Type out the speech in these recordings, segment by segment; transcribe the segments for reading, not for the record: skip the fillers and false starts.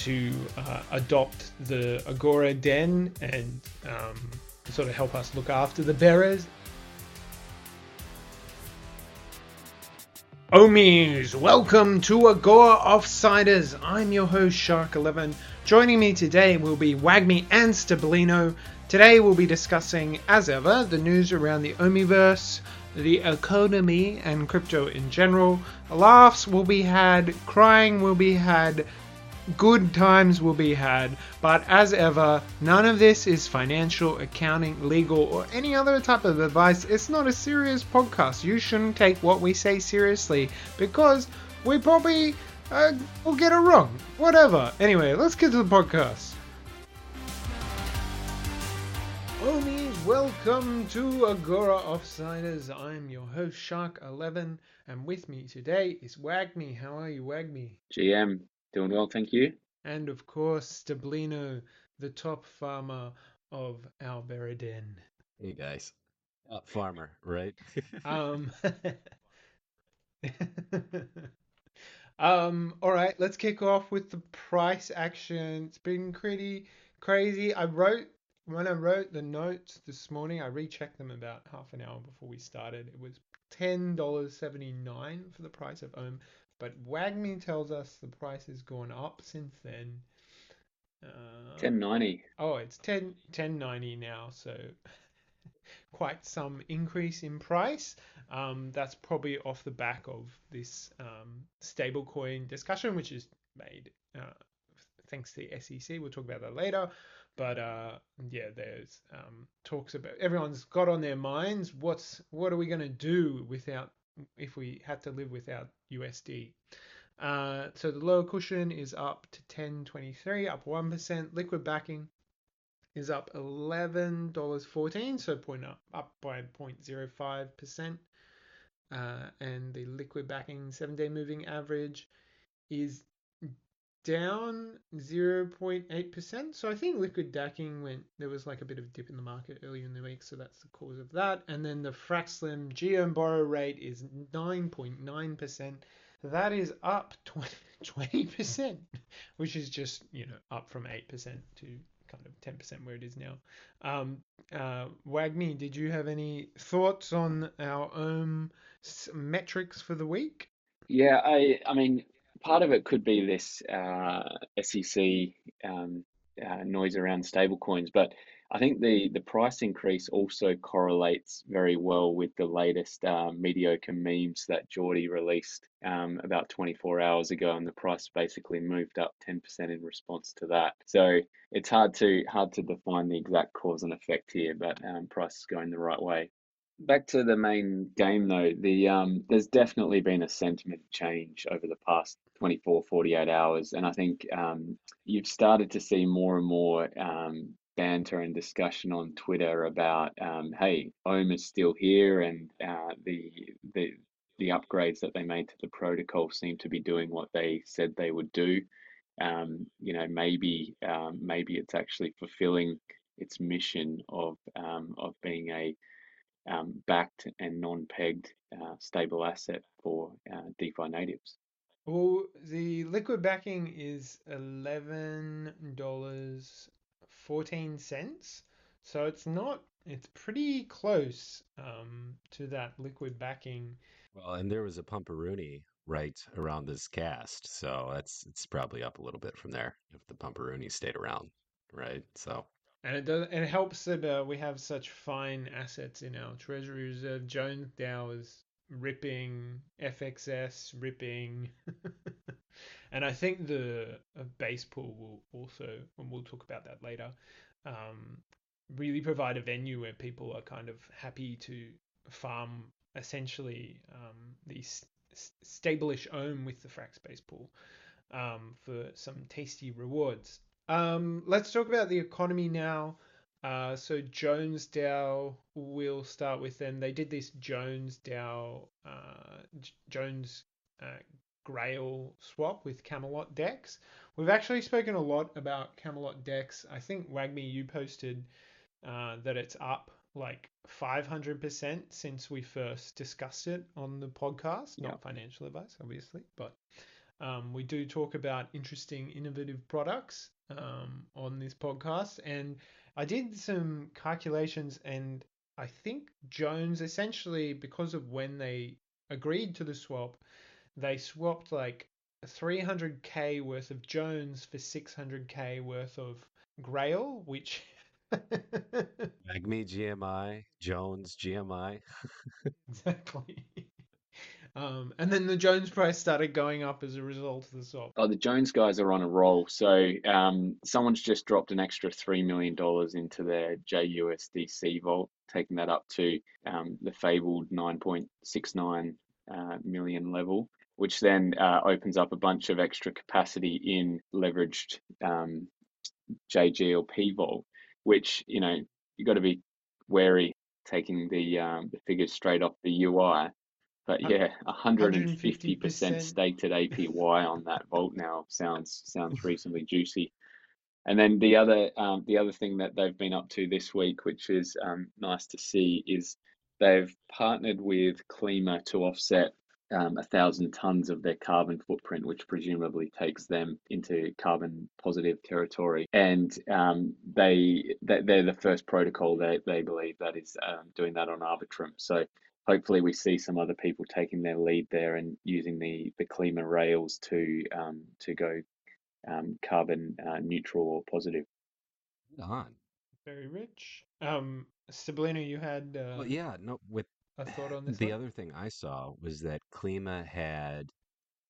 to adopt the Agora Den and sort of help us look after the bearers. Ohmies, welcome to Agora Offsiders. I'm your host Shark11. Joining me today will be Wagmi and Stablino. Today we'll be discussing, as ever, the news around the Ohmiverse, the economy and crypto in general. Laughs will be had, crying will be had, good times will be had, but as ever, none of this is financial, accounting, legal, or any other type of advice. It's not a serious podcast. You shouldn't take what we say seriously, because we probably will get it wrong. Whatever. Anyway, let's get to the podcast. Ohmies, welcome to Agora Offsiders. I'm your host Shark11, and with me today is Wagmi. How are you, Wagmi? GM. Doing well, thank you. And of course, Stablino, the top farmer of our Agora Den. Hey guys, farmer, right? All right, let's kick off with the price action. It's been pretty crazy. When I wrote the notes this morning, I rechecked them about half an hour before we started. It was $10.79 for the price of Ohm. But Wagmi tells us the price has gone up since then. $10.90. Oh, it's $10.90 now, so quite some increase in price. That's probably off the back of this stablecoin discussion, which is made thanks to the SEC. We'll talk about that later. But yeah, there's talks about, everyone's got on their minds, what are we going to do without, if we had to live without USD. So the lower cushion is up to 10.23, up 1%. Liquid backing is up $11.14, so up by 0.05%. And the liquid backing 7-day moving average is down 0.8%. So I think liquid backing there was like a bit of a dip in the market earlier in the week, so that's the cause of that. And then the FRAX Slim GM borrow rate is 9.9%. That is up 20%, which is just, up from 8% to kind of 10% where it is now. Wagmi, did you have any thoughts on our own metrics for the week? Yeah, I mean, part of it could be this SEC noise around stablecoins, but I think the price increase also correlates very well with the latest mediocre memes that Jordy released about 24 hours ago, and the price basically moved up 10% in response to that. So it's hard to define the exact cause and effect here, but price is going the right way. Back to the main game though, there's definitely been a sentiment change over the past 24, 48 hours. And I think you've started to see more and more banter and discussion on Twitter about, hey, Ohm is still here, and the upgrades that they made to the protocol seem to be doing what they said they would do. Maybe it's actually fulfilling its mission of being a backed and non-pegged stable asset for DeFi natives. Well, the liquid backing is $11.14, so it's pretty close to that liquid backing. Well, and there was a pumperoonie right around this cast, so it's probably up a little bit from there if the pumperoonie stayed around, right? So. And it helps that we have such fine assets in our treasury reserve. JonesDAO is ripping, FXS ripping, and I think the base pool will also, and we'll talk about that later, really provide a venue where people are kind of happy to farm essentially these stable-ish Ohm with the FRAX base pool for some tasty rewards. Let's talk about the economy now. So JonesDAO, we'll start with them. They did this JonesDAO, Grail swap with Camelot Dex. We've actually spoken a lot about Camelot Dex. I think, Wagmi, you posted that it's up like 500% since we first discussed it on the podcast. Not financial advice, obviously, but We do talk about interesting, innovative products on this podcast. And I did some calculations, and I think Jones, essentially, because of when they agreed to the swap, they swapped like 300K worth of Jones for 600K worth of Grail, which... Wagmi GMI, Jones GMI. Exactly. And then the Jones price started going up as a result of the swap. Oh, the Jones guys are on a roll. So someone's just dropped an extra $3 million into their JUSDC vault, taking that up to the fabled 9.69 million level, which then opens up a bunch of extra capacity in leveraged JGLP vault, which, you know, you got to be wary taking the figures straight off the UI. But yeah, 150% staked at APY on that vault now sounds reasonably juicy. And then the other thing that they've been up to this week, which is nice to see, is they've partnered with Klima to offset 1,000 tons of their carbon footprint, which presumably takes them into carbon positive territory. And they're the first protocol that they believe that is doing that on Arbitrum. So hopefully we see some other people taking their lead there and using the Klima rails to go carbon neutral or positive. On. Very rich. Stablino, you had with a thought on this. The other thing I saw was that Klima had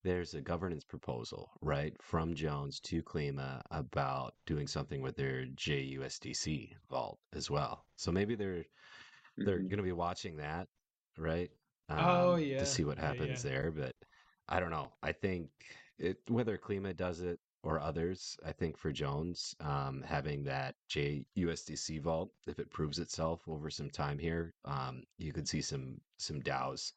there's a governance proposal, right, from Jones to Klima about doing something with their JUSDC vault as well. So maybe they're going to be watching that. Right? To see what happens there. But I don't know. I think whether Klima does it or others, I think for Jones, having that JUSDC vault, if it proves itself over some time here, you could see some DAOs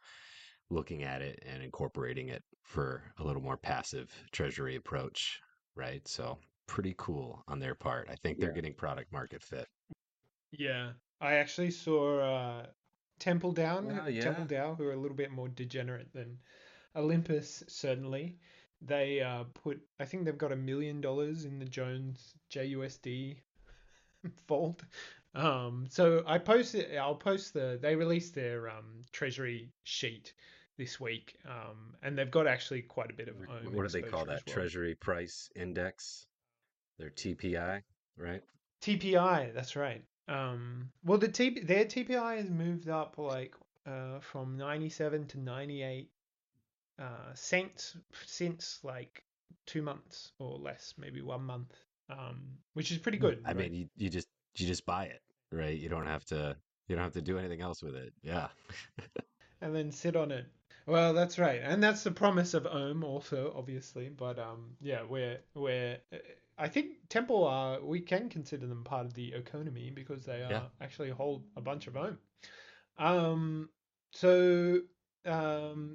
looking at it and incorporating it for a little more passive treasury approach. Right? So pretty cool on their part. I think they're getting product market fit. Yeah. I actually saw... Temple Dow, Temple Dow, who are a little bit more degenerate than Olympus, certainly. They I think they've got $1 million in the Jones JUSD vault. So they released their treasury sheet this week, and they've got actually quite a bit of own. What do they call that? Treasury price index? Their TPI, right? TPI, that's right. The their TPI has moved up like from 97 to 98 cents since like 2 months or less, maybe 1 month, which is pretty good. I mean, you just buy it, right? You don't have to do anything else with it. Yeah. And then sit on it. Well, that's right, and that's the promise of Ohm also, obviously. But we're I think Temple we can consider them part of the economy because they are actually hold a bunch of Ohm.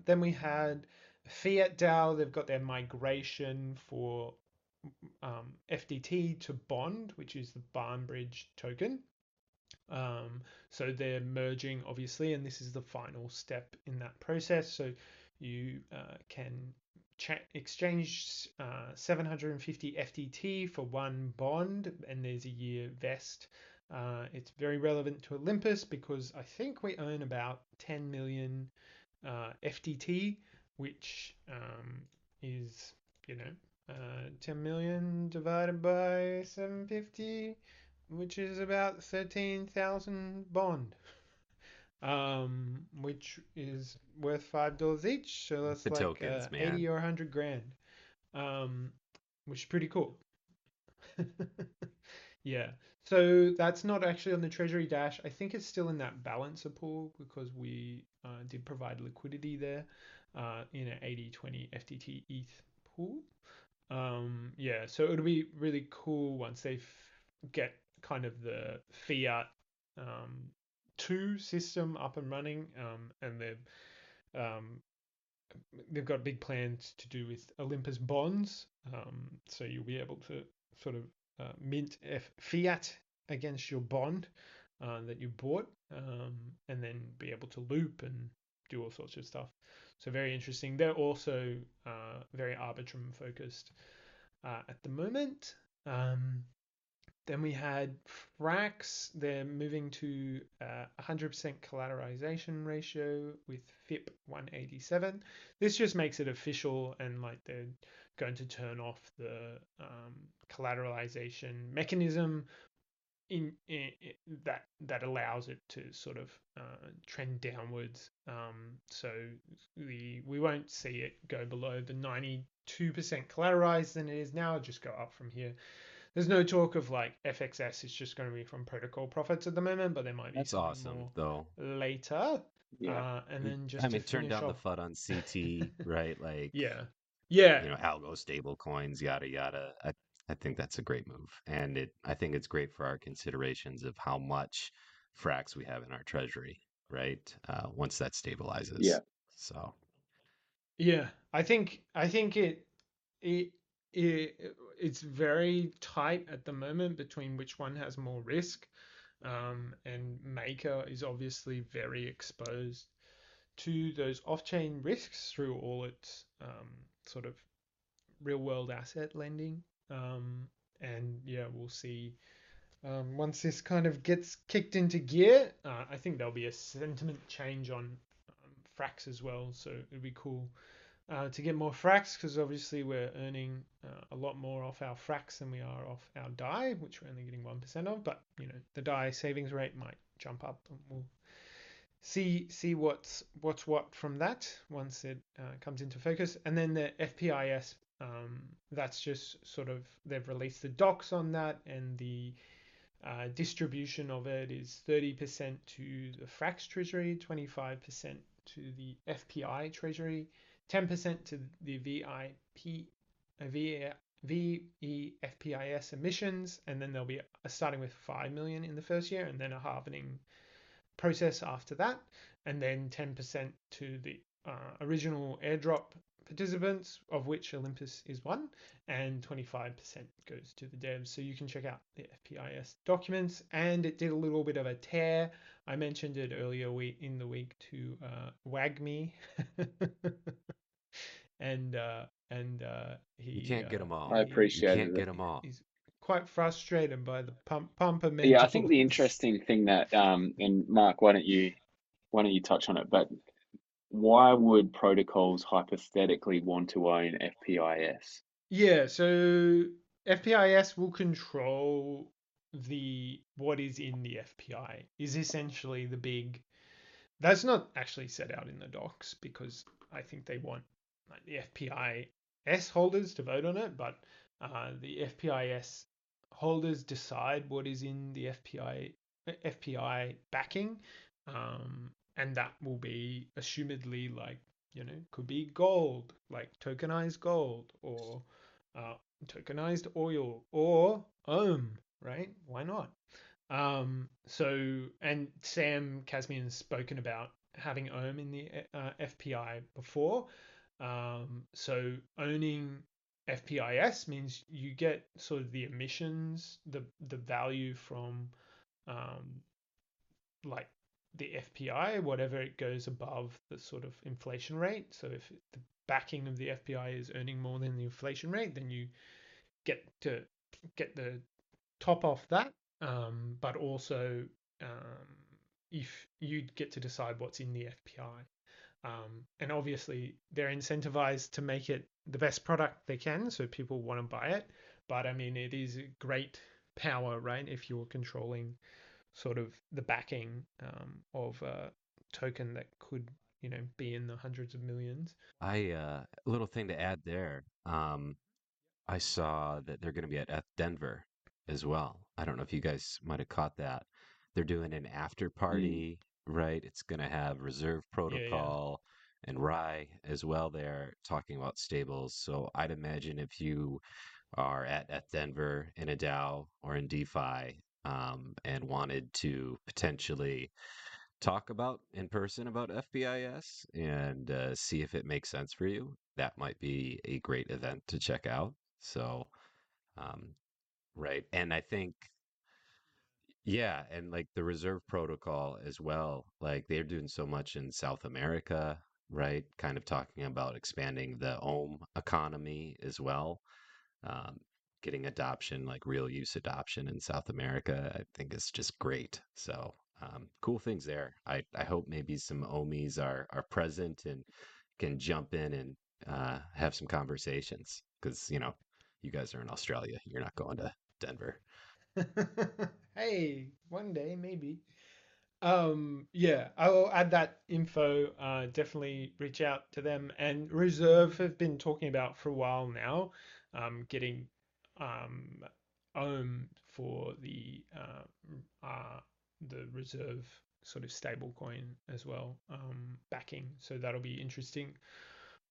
Then we had Fiat DAO. They've got their migration for FDT to Bond, which is the Barnbridge token. So they're merging, obviously, and this is the final step in that process. So you can exchange 750 FDT for one Bond, and there's a year vest. It's very relevant to Olympus because I think we own about 10 million FDT, which is 10 million divided by 750, which is about 13,000 Bond. Which is worth $5 each, so that's the like tokens, 80 or 100 grand, which is pretty cool. Yeah, so that's not actually on the treasury dash. I think it's still in that balancer pool because we did provide liquidity there in an 80/20 FTT ETH pool. So it'll be really cool once they get kind of the fiat two system up and running, and they've got big plans to do with Olympus bonds. So you'll be able to sort of mint fiat against your bond that you bought, and then be able to loop and do all sorts of stuff. So very interesting. They're also very Arbitrum focused at the moment. Then we had FRAX. They're moving to 100% collateralization ratio with FIP 187. This just makes it official, and like they're going to turn off the collateralization mechanism that allows it to sort of trend downwards. So we won't see it go below the 92% collateralized than it is now. It'll just go up from here. There's no talk of like FXS. It's just going to be from protocol profits at the moment, but there might be later. Yeah. And then just turn down the FUD on CT, right? Like yeah, you know, algo stable coins, yada yada. I think that's a great move, and I think it's great for our considerations of how much FRAX we have in our treasury, right? Once that stabilizes. Yeah. So. Yeah, I think it's very tight at the moment between which one has more risk, and Maker is obviously very exposed to those off-chain risks through all its sort of real-world asset lending, and yeah, we'll see once this kind of gets kicked into gear. I think there'll be a sentiment change on FRAX as well, so it'd be cool to get more FRAX, because obviously we're earning a lot more off our FRAX than we are off our DAI, which we're only getting 1% of. But you know, the DAI savings rate might jump up, and we'll see what's what from that once it comes into focus. And then the FPIS, that's just sort of, they've released the docs on that, and the distribution of it is 30% to the FRAX treasury, 25% to the FPI treasury, 10% to the VEFPIS emissions, and then there'll be starting with 5 million in the first year, and then a halvening process after that, and then 10% to the original airdrop participants, of which Olympus is one, and 25% goes to the devs. So you can check out the FPIS documents, and it did a little bit of a tear. I mentioned it earlier in the week to Wagmi, and he. You can't get them all. I appreciate it. You can't get them all. He's quite frustrated by the pumper. Yeah, I think the interesting thing that and Mark, why don't you touch on it, but. Why would protocols hypothetically want to own FPIS? Yeah, so FPIS will control what is in the FPI, is essentially the big... That's not actually set out in the docs, because I think they want like the FPIS holders to vote on it, but the FPIS holders decide what is in the FPI backing, and that will be assumedly like, you know, could be gold, like tokenized gold, or tokenized oil, or Ohm, right? Why not? And Sam Kazmian's spoken about having Ohm in the FPI before. So owning FPIS means you get sort of the emissions, the value from like, the FPI, whatever it goes above the sort of inflation rate. So if the backing of the FPI is earning more than the inflation rate, then you get to get the top off that. But also, if you get to decide what's in the FPI, and obviously they're incentivized to make it the best product they can, so people want to buy it. But I mean, it is a great power, right? If you're controlling sort of the backing of a token that could, you know, be in the hundreds of millions. A little thing to add there. I saw that they're going to be at Eth Denver as well. I don't know if you guys might have caught that. They're doing an after party, right? It's going to have Reserve Protocol and Rye as well there, talking about stables. So I'd imagine if you are at Eth Denver in a DAO or in DeFi, and wanted to potentially talk about in person about FPIS and see if it makes sense for you, that might be a great event to check out. So, right. And I think Yeah, and like the Reserve Protocol as well. Like they're doing so much in South America, right? Kind of talking about expanding the Ohm economy as well. Getting adoption, like real use adoption in South America, I think is just great. So cool things there. I hope maybe some Ohmies are present and can jump in and have some conversations, because, you know, you guys are in Australia. You're not going to Denver. Hey, one day, maybe. Yeah, I will add that info. Definitely reach out to them. And Reserve have been talking about for a while now, getting Ohm for the Reserve sort of stable coin as well, backing. So that'll be interesting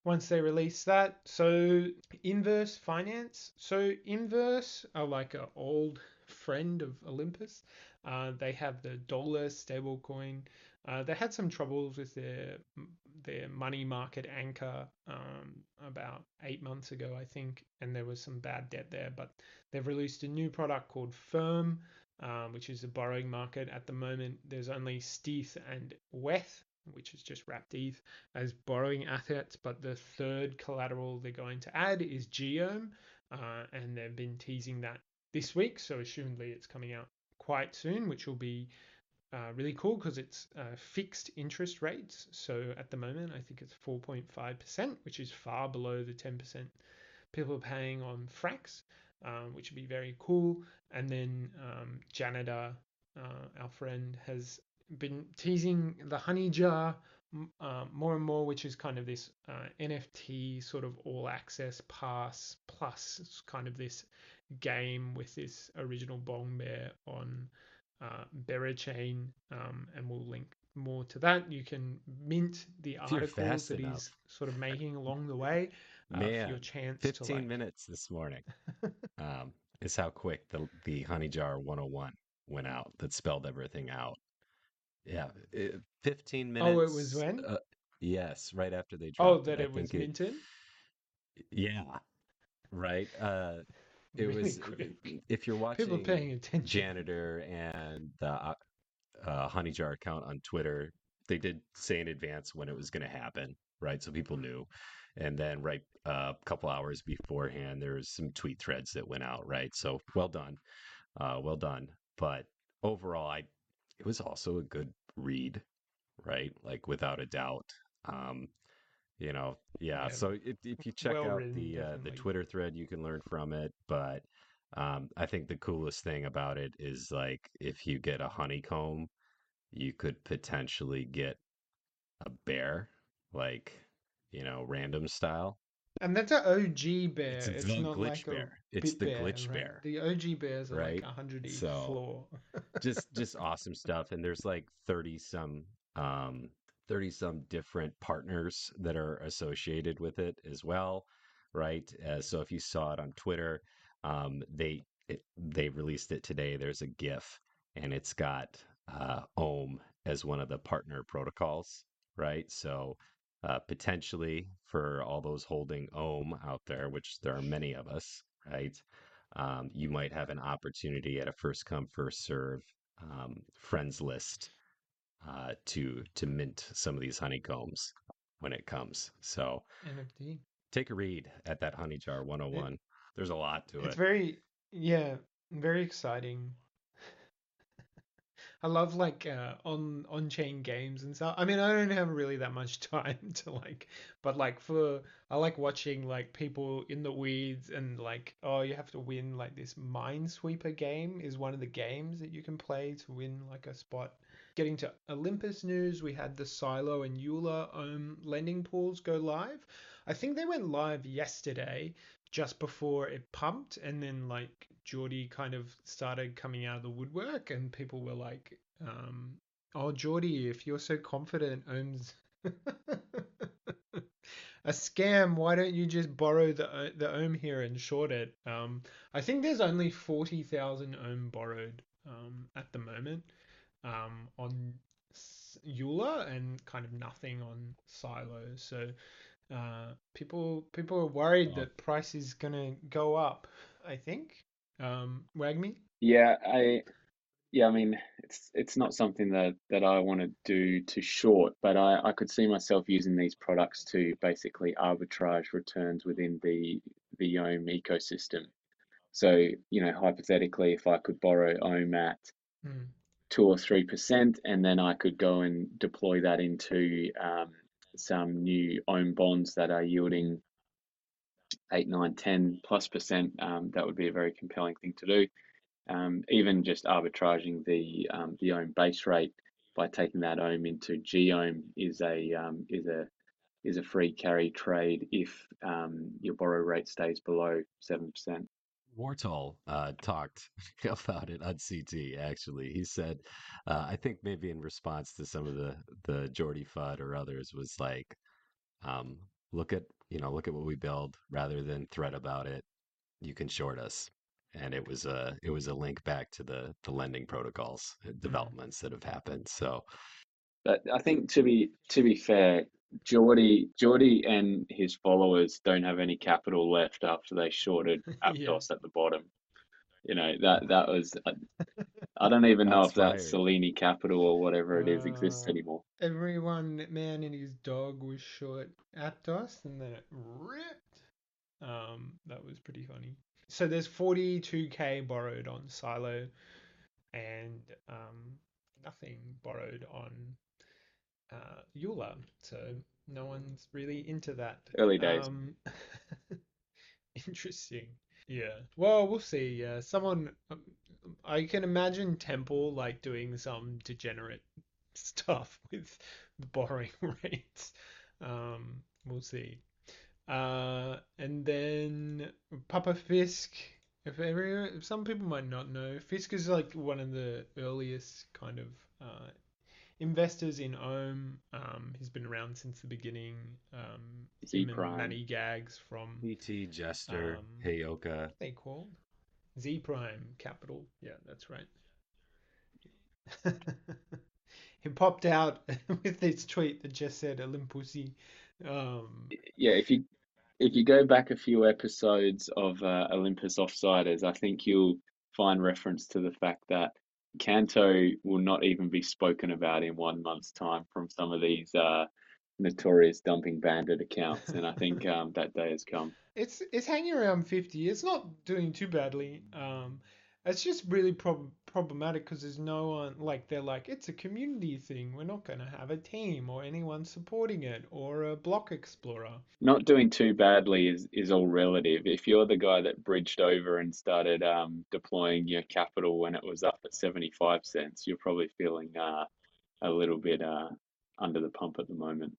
once they release that. So Inverse Finance. So Inverse are like an old friend of Olympus. They have the dollar stable coin. They had some troubles with their money market anchor about 8 months ago, I think, and there was some bad debt there. But they've released a new product called Firm, which is a borrowing market. At the moment, there's only Steth and Weth, which is just wrapped ETH, as borrowing assets. But the third collateral they're going to add is Geom, and they've been teasing that this week. So assumedly it's coming out quite soon, which will be really cool because it's fixed interest rates. So at the moment, I think it's 4.5%, which is far below the 10% people are paying on FRAX, which would be very cool. And then Janeda, our friend, has been teasing the Honey Jar more and more, which is kind of this NFT sort of all access pass, plus it's kind of this game with this original Bong Bear on Berachain, and we'll link more to that. You can mint the articles that he's sort of making along the way. Man, for your chance 15 to minutes this morning is how quick the Honey Jar 101 went out that spelled everything out. Yeah, 15 minutes. Oh, it was when? Yes, right after they dropped. Oh, that it was minted? Yeah, right. It really was quick. If you're watching people paying attention. Janitor and the Honey Jar account on Twitter, they did say in advance when it was going to happen, right? So people knew. And then right a couple hours beforehand, there was some tweet threads that went out, right? So well done. Well done. But overall, it was also a good read, right? Like without a doubt, you know, yeah. So if you check out the Twitter thread, you can learn from it. But I think the coolest thing about it is, like, if you get a honeycomb, you could potentially get a bear, like, you know, random style. And that's an OG bear. It's the not glitch like bear. It's the bear, glitch right? bear. The OG bears are right? like 100 ETH floor. just awesome stuff. And there's like 30 some different partners that are associated with it as well, right? So if you saw it on Twitter, they released it today. There's a GIF, and it's got Ohm as one of the partner protocols, right? So. Potentially for all those holding Ohm out there, which there are many of us, right? You might have an opportunity at a first come, first serve friends list to mint some of these honeycombs when it comes. So NFT. Take a read at that Honey Jar 101. There's a lot to it. It's very exciting. I love like on-chain games and stuff. I mean, I don't have really that much time to like, but like I like watching like people in the weeds and like, oh, you have to win like this Minesweeper game is one of the games that you can play to win like a spot. Getting to Olympus news, we had the Silo and Euler lending pools go live. I think they went live yesterday, just before it pumped, and then like Jordy kind of started coming out of the woodwork, and people were like, oh, Jordy, if you're so confident Ohm's a scam, why don't you just borrow the Ohm here and short it? I think there's only 40,000 Ohm borrowed at the moment on Euler, and kind of nothing on Silo. So people are worried that price is gonna go up, I think. Wagmi? Yeah, I Yeah, I mean, it's not something that I want to do too short, but I could see myself using these products to basically arbitrage returns within the Ohm ecosystem. So, you know, hypothetically, if I could borrow Ohm at 2 or 3%, and then I could go and deploy that into some new Ohm bonds that are yielding 8, 9, 10+%, that would be a very compelling thing to do. Even just arbitraging the Ohm base rate by taking that Ohm into G-Ohm is a free carry trade if your borrow rate stays below 7%. Wartol talked about it on CT, actually. He said, I think maybe in response to some of the Jordy FUD or others, was like, look at what we build rather than threat about it. You can short us. And it was a link back to the lending protocols developments that have happened. So, but I think to be fair, Jordy and his followers don't have any capital left after they shorted Aptos at the bottom. You know, that was I don't even know if that Cellini capital or whatever it is exists anymore. Everyone, man, and his dog was short Aptos, and then it ripped. That was pretty funny. So there's 42K borrowed on Silo and nothing borrowed on Euler. So no one's really into that. Early days. Interesting. Yeah. Well, we'll see. Someone, I can imagine Temple like doing some degenerate stuff with the borrowing rates. We'll see. And then Papa Fisk, some people might not know, Fisk is like one of the earliest kind of investors in Ohm. He's been around since the beginning. Him and Manny Gags from ET Jester, Heyoka. They called Z Prime Capital. Yeah, that's right. He popped out with this tweet that just said Olympussy. Yeah, if you go back a few episodes of Olympus Offsiders, I think you'll find reference to the fact that Kanto will not even be spoken about in 1 month's time from some of these notorious dumping bandit accounts. And I think that day has come. It's hanging around 50. It's not doing too badly. It's just really problematic because there's no one, like, they're like, it's a community thing. We're not going to have a team or anyone supporting it or a block explorer. Not doing too badly is all relative. If you're the guy that bridged over and started deploying your capital when it was up at 75 cents, you're probably feeling a little bit under the pump at the moment.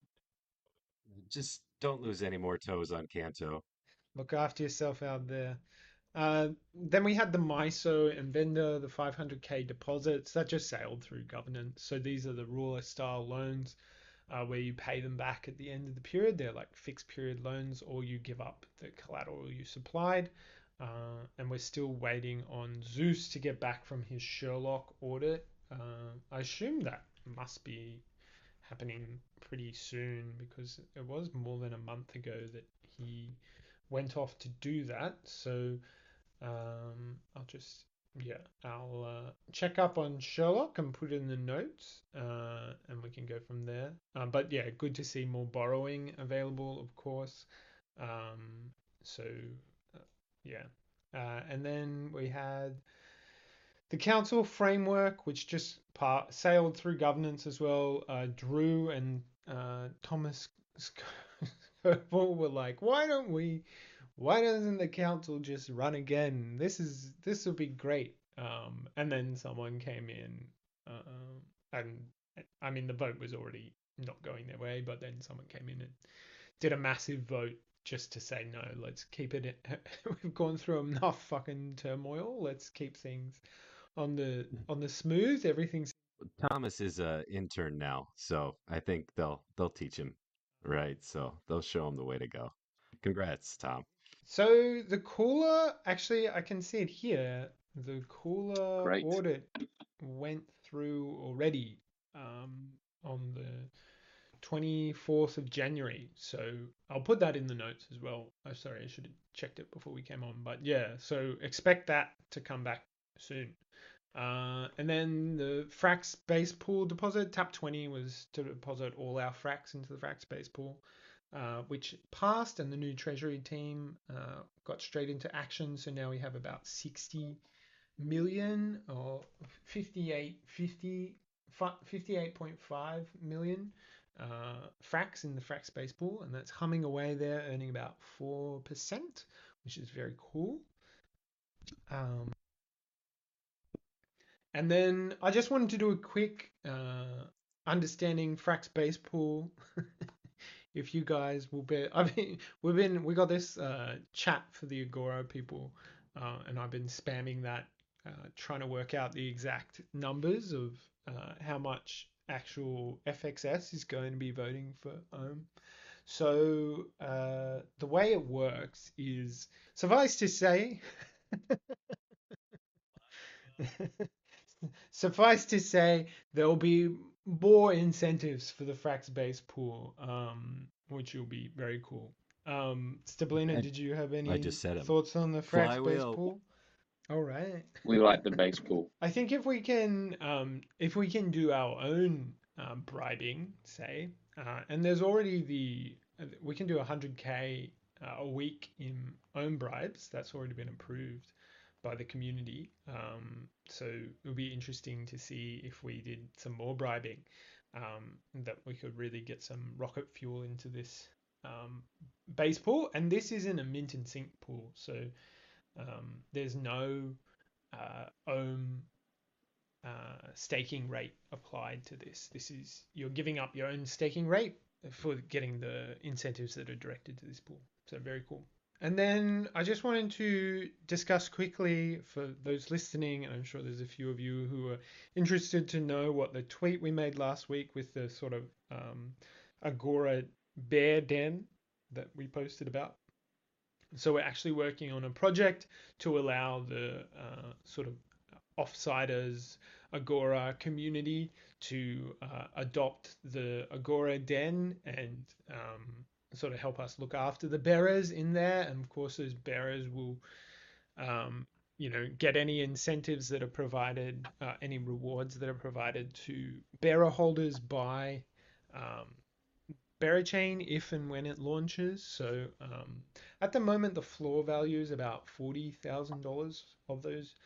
Just don't lose any more toes on Kanto. Look after yourself out there. Then we had the MISO and vendor, the 500K deposits that just sailed through governance. So these are the ruler style loans where you pay them back at the end of the period. They're like fixed period loans, or you give up the collateral you supplied. And we're still waiting on Zeus to get back from his Sherlock audit. I assume that must be happening pretty soon because it was more than a month ago that he went off to do that. So I'll just, I'll check up on Sherlock and put in the notes and we can go from there. But yeah, good to see more borrowing available, of course. And then we had the council framework, which just sailed through governance as well. Drew and Thomas people were like, why doesn't the council just run again? This would be great. And then someone came in, and I mean, the vote was already not going their way, but then someone came in and did a massive vote just to say, no, let's keep it. We've gone through enough fucking turmoil. Let's keep things on the smooth. Everything's. Thomas is an intern now, so I think they'll teach him. Right, so they'll show them the way to go. Congrats, Tom. So the cooler, actually, I can see it here. The cooler Great. Audit went through already on the 24th of January. So I'll put that in the notes as well. Oh, sorry, I should have checked it before we came on. But yeah, so expect that to come back soon. And then the FRAX base pool deposit, tap 20 was to deposit all our FRAX into the FRAX base pool, which passed, and the new treasury team got straight into action. So now we have about 60 million or 58.5 million FRAX in the FRAX base pool, and that's humming away there, earning about 4%, which is very cool. And then I just wanted to do a quick understanding FRAX base pool. If you guys will be, we got this chat for the Agora people, and I've been spamming that, trying to work out the exact numbers of how much actual FXS is going to be voting for Ohm. So the way it works is, suffice to say, suffice to say, there'll be more incentives for the FRAX base pool, which will be very cool. Stablino, did you have any thoughts on the FRAX base pool? All right. We like the base pool. I think if we can do our own bribing, say, and there's already we can do 100K a week in own bribes. That's already been approved by the community. So it'll be interesting to see if we did some more bribing, that we could really get some rocket fuel into this base pool. And this isn't a mint and sink pool, so there's no Ohm staking rate applied to this. This is, you're giving up your own staking rate for getting the incentives that are directed to this pool. So very cool. And then I just wanted to discuss quickly, for those listening, and I'm sure there's a few of you who are interested to know what the tweet we made last week with the sort of Agora Den that we posted about. So we're actually working on a project to allow the sort of Offsiders Agora community to adopt the Agora Den and sort of help us look after the bearers in there. And of course, those bearers will, you know, get any incentives that are provided, any rewards that are provided to bearer holders by Berachain if and when it launches. So at the moment, the floor value is about $40,000 of those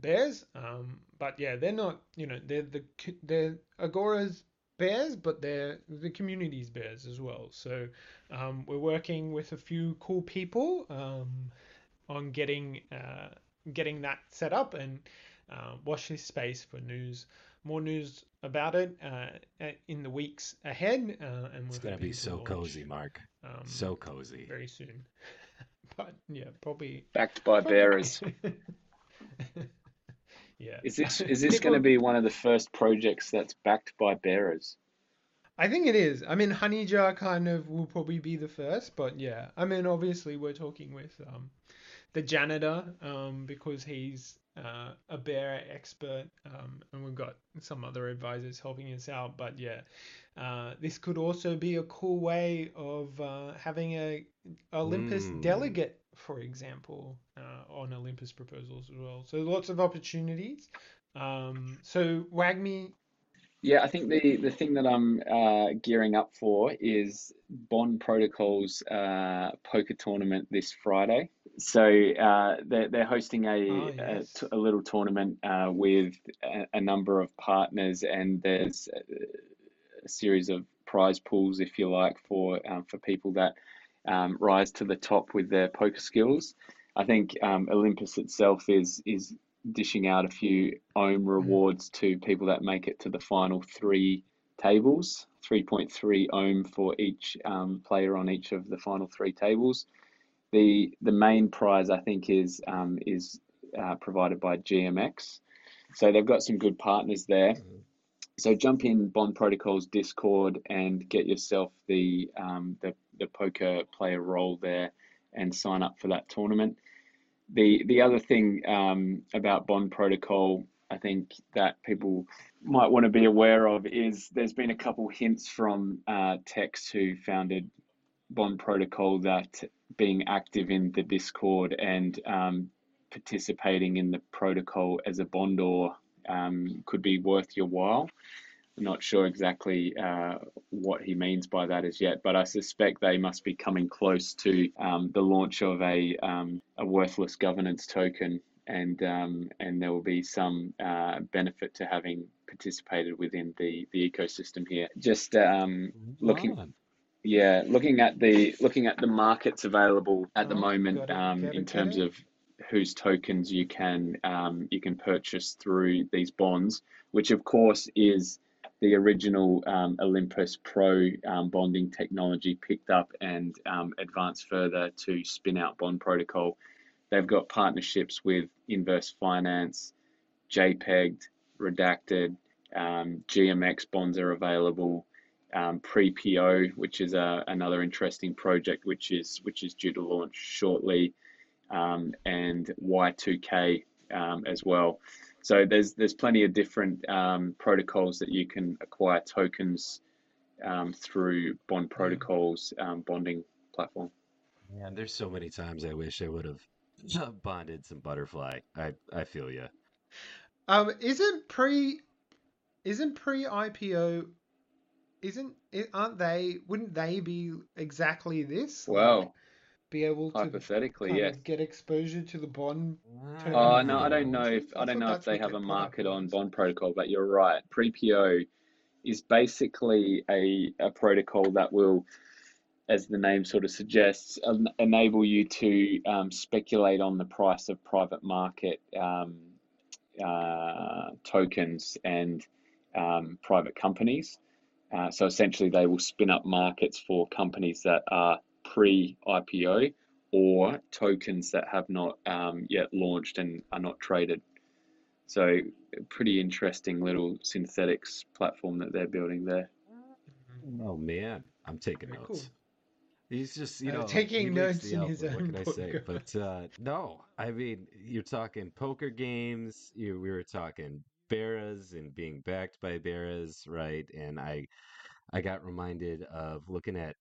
bears. But yeah, they're not, you know, they're Agora's bears, but they're the community's bears as well. So we're working with a few cool people on getting that set up, and watch this space for news. More news about it in the weeks ahead. And it's going to be so cozy, Mark. So cozy. Very soon. But yeah, probably. Backed by bearers. Yeah. Is this going to be one of the first projects that's backed by bearers? I think it is. I mean, Honey Jar kind of will probably be the first, but yeah. I mean, obviously we're talking with the Janeda because he's a bearer expert, and we've got some other advisors helping us out. But yeah, this could also be a cool way of having a Olympus delegate, for example, on Olympus proposals as well. So lots of opportunities. So Wagmi. Yeah, I think the thing that I'm gearing up for is Bond Protocol's poker tournament this Friday. So they're hosting a little tournament with a number of partners, and there's a series of prize pools, if you like, for people that rise to the top with their poker skills. I think Olympus itself is dishing out a few Ohm rewards to people that make it to the final three tables, 3.3 Ohm for each player on each of the final three tables. The main prize, I think, is provided by GMX. So they've got some good partners there. So jump in Bond Protocol's Discord and get yourself the poker player role there and sign up for that tournament. The other thing about Bond Protocol, I think, that people might want to be aware of is there's been a couple hints from Tex, who founded Bond Protocol, that being active in the Discord and participating in the protocol as a Bondor could be worth your while. I'm not sure exactly what he means by that as yet, but I suspect they must be coming close to the launch of a worthless governance token, and there will be some benefit to having participated within the ecosystem here. Just looking at the markets available at the moment in terms of whose tokens you can purchase through these bonds, which of course is the original Olympus Pro bonding technology picked up and advanced further to spin out Bond Protocol. They've got partnerships with Inverse Finance, JPEG, Redacted, GMX bonds are available, Pre-PO, which is another interesting project which is due to launch shortly, and Y2K as well. So there's plenty of different protocols that you can acquire tokens through Bond Protocol's bonding platform. Man, there's so many times I wish I would have bonded some butterfly. I feel you. Isn't pre-IPO? Wouldn't they be exactly this? Well. Like, be able to hypothetically, yes, get exposure to the bond. Oh no, I don't know if they have a market on Bond Protocol, but you're right. Pre-PO is basically a protocol that will, as the name sort of suggests, enable you to speculate on the price of private market tokens and private companies. So essentially, they will spin up markets for companies that are pre-IPO or tokens that have not yet launched and are not traded. So a pretty interesting little synthetics platform that they're building there. Oh man, I'm taking notes. Cool. He's just, you know, taking notes in his own book. What can I say? But no, I mean, you're talking poker games. We were talking Beras and being backed by Beras, right? And I got reminded of looking at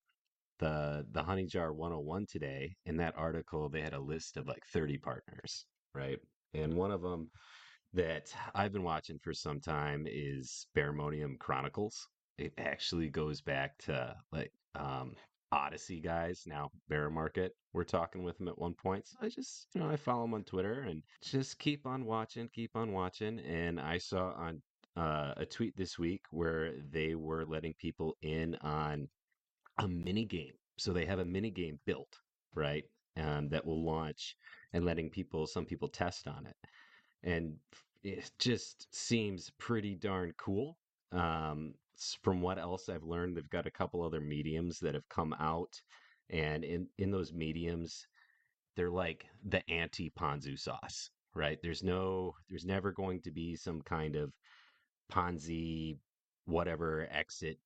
the Honey Jar 101 today. In that article, they had a list of like 30 partners, right? And one of them that I've been watching for some time is Baramonium Chronicles. It actually goes back to like Odyssey guys, now Bear Market. We're talking with them at one point. So I just, you know, I follow them on Twitter and just keep on watching. And I saw on a tweet this week where they were letting people in on a mini game. So they have a mini game built, right? That will launch and letting some people test on it. And it just seems pretty darn cool. From what else I've learned, they've got a couple other mediums that have come out, and in those mediums, they're like the anti-Ponzu sauce, right? There's never going to be some kind of Ponzi, whatever exit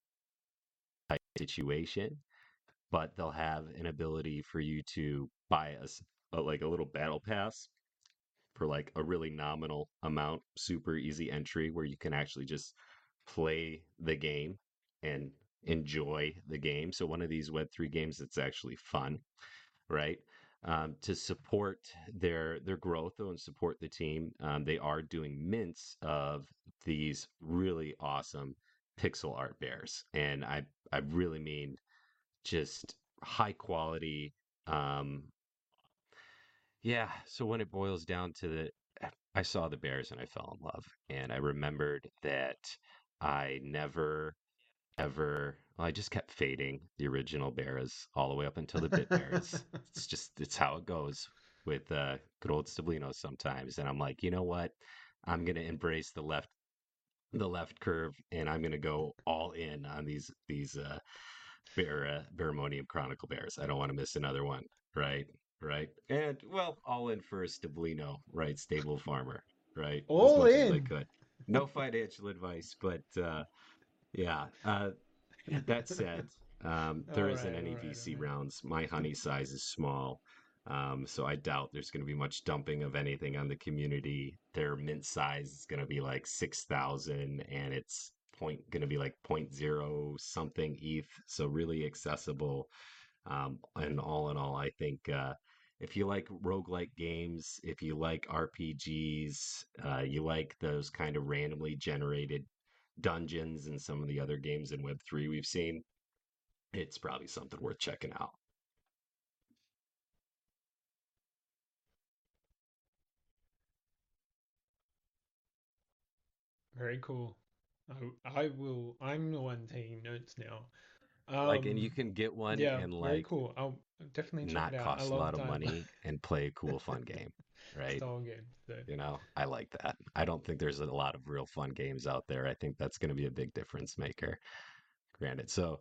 type situation, but they'll have an ability for you to buy like a little battle pass for like a really nominal amount, super easy entry where you can actually just play the game and enjoy the game. So one of these Web3 games that's actually fun, right? To support their growth and support the team, they are doing mints of these really awesome pixel art bears, and I really mean just high quality. So when it boils down to I saw the bears and I fell in love, and I remembered that I never, ever. Well, I just kept fading the original Beras all the way up until the Bit Bears. It's how it goes with good old Stablino sometimes. And I'm like, you know what? I'm gonna embrace the left curve, and I'm gonna go all in on these Baramonium Chronicle Bears. I don't want to miss another one, right? And well, all in for a Stablino, right? Stable farmer, right? All as much in. As I could. No financial advice, but that said, there isn't any VC rounds. My honey size is small, so I doubt there's going to be much dumping of anything on the community. Their mint size is going to be like 6,000, and it's going to be like 0.0 something ETH, so really accessible. And all in all, I think if you like roguelike games, if you like RPGs, you like those kind of randomly generated dungeons and some of the other games in Web3 we've seen, it's probably something worth checking out. Very cool. I'm the one taking notes now. And you can get one and like cool. I'll definitely check not it out. Cost a lot of money and play a cool fun game, right? Style game, so. You know, I like that. I don't think there's a lot of real fun games out there. I think that's going to be a big difference maker. Granted, so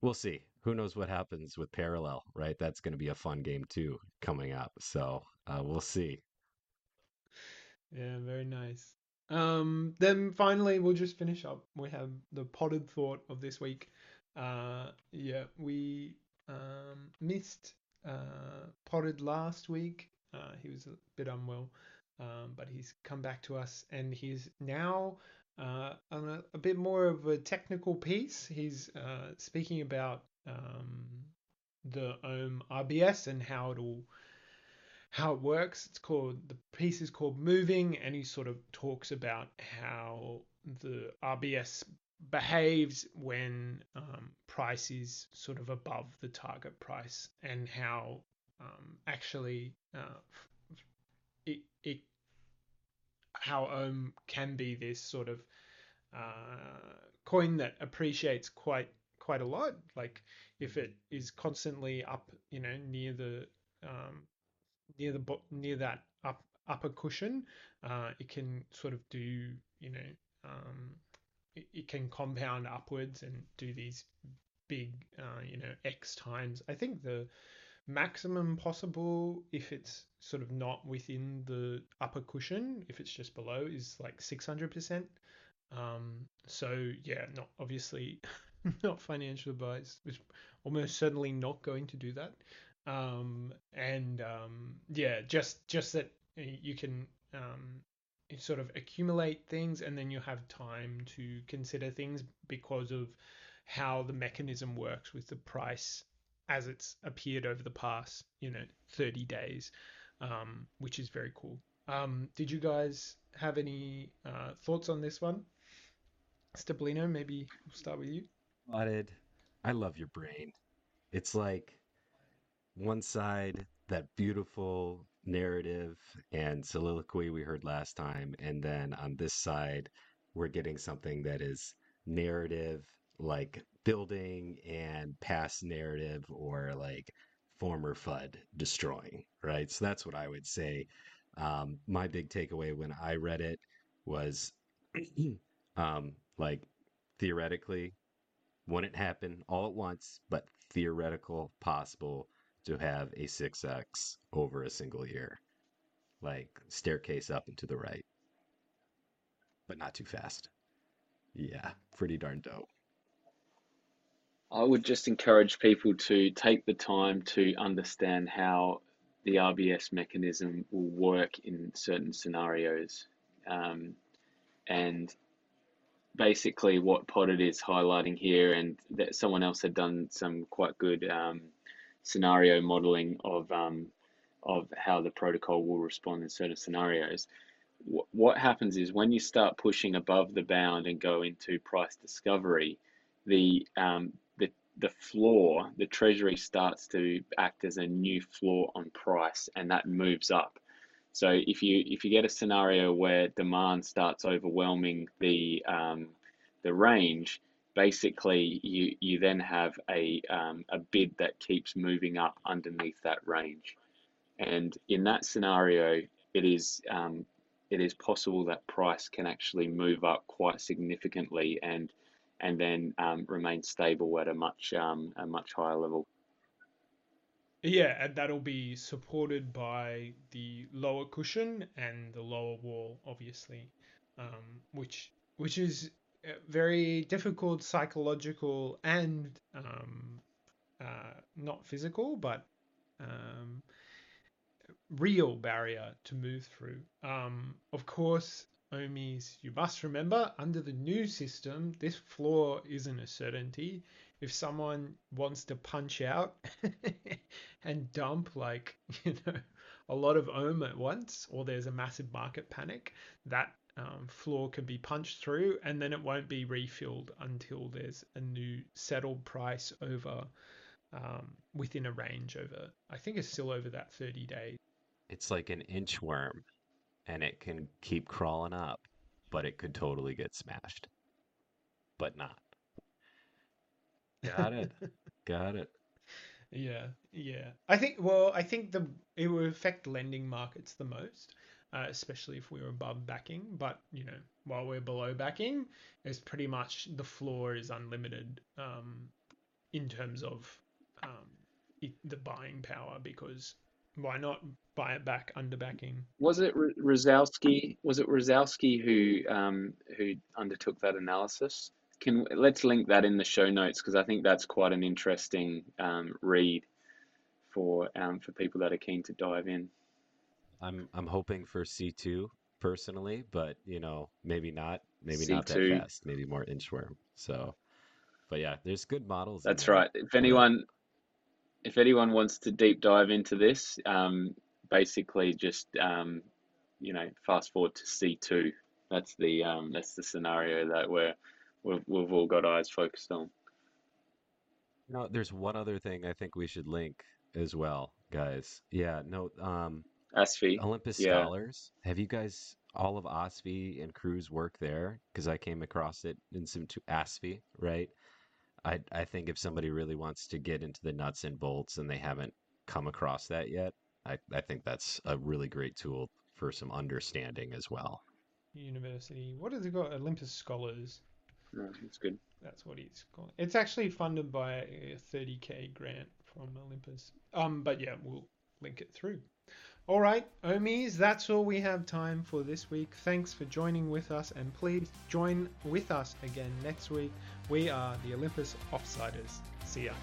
we'll see. Who knows what happens with Parallel, right? That's going to be a fun game too coming up. So we'll see. Yeah, very nice. Then finally, we'll just finish up. We have the potted thought of this week. We missed potted last week. He was a bit unwell, but he's come back to us, and he's now on a bit more of a technical piece. He's speaking about the Ohm RBS and how it works. The piece is called Moving, and he sort of talks about how the RBS behaves when price is sort of above the target price, and how how Ohm can be this sort of coin that appreciates quite a lot. Like if it is constantly up, you know, near that upper cushion, it can sort of do, you know, it can compound upwards and do these big, X times. I think the maximum possible, if it's sort of not within the upper cushion, if it's just below, is like 600%. Not obviously not financial advice. It's almost certainly not going to do that. Just that you can sort of accumulate things, and then you have time to consider things because of how the mechanism works with the price as it's appeared over the past, 30 days, which is very cool. Did you guys have any thoughts on this one? Stablino, maybe we'll start with you. I love your brain. It's like one side, that beautiful narrative and soliloquy we heard last time, and then on this side we're getting something that is narrative, like building and past narrative, or like former FUD destroying, right? So that's what I would say. My big takeaway when I read it was theoretically wouldn't happen all at once, but theoretical possible to have a 6x over a single year, like staircase up and to the right, but not too fast. Yeah, pretty darn dope. I would just encourage people to take the time to understand how the RBS mechanism will work in certain scenarios. And basically what Potted is highlighting here, and that someone else had done some quite good scenario modeling of how the protocol will respond in certain scenarios. What happens is when you start pushing above the bound and go into price discovery, the floor, the treasury starts to act as a new floor on price, and that moves up. So if you get a scenario where demand starts overwhelming the range, basically, you then have a bid that keeps moving up underneath that range, and in that scenario, it is possible that price can actually move up quite significantly and then remain stable at a much higher level. Yeah, and that'll be supported by the lower cushion and the lower wall, obviously, which is very difficult psychological and not physical, but real barrier to move through. Of course, Ohmies, you must remember, under the new system, this floor isn't a certainty. if someone wants to punch out and dump like, you know, a lot of Ohm at once, or there's a massive market panic, that floor can be punched through, and then it won't be refilled until there's a new settled price over within a range over, I think it's still over that 30 days. It's like an inchworm, and it can keep crawling up, but it could totally get smashed, but not. Got it. Got it. Yeah. I think it will affect lending markets the most, especially if we were above backing. But, you know, while we're below backing, it's pretty much the floor is unlimited in terms of the buying power, because why not buy it back under backing? Was it Rozalski? Was it Rozalski who undertook that analysis? Let's link that in the show notes, because I think that's quite an interesting read for people that are keen to dive in. I'm hoping for C2 personally, but you know, maybe not that fast, maybe more inchworm. So, but yeah, there's good models. That's right. If anyone wants to deep dive into this, basically just you know, fast forward to C2. That's the scenario that we've all got eyes focused on. No, there's one other thing I think we should link as well, guys. Yeah, no. ASFI. Olympus Scholars. Have you guys, all of ASFI and Crew's work there? Because I came across it in some ASFI, right? I think if somebody really wants to get into the nuts and bolts and they haven't come across that yet, I think that's a really great tool for some understanding as well. University. What has it got? Olympus Scholars. No, it's good. That's what he's called. It's actually funded by a $30,000 grant from Olympus. But yeah, we'll link it through. All right, Ohmies, that's all we have time for this week. Thanks for joining with us, and please join with us again next week. We are the Olympus Offsiders. See ya.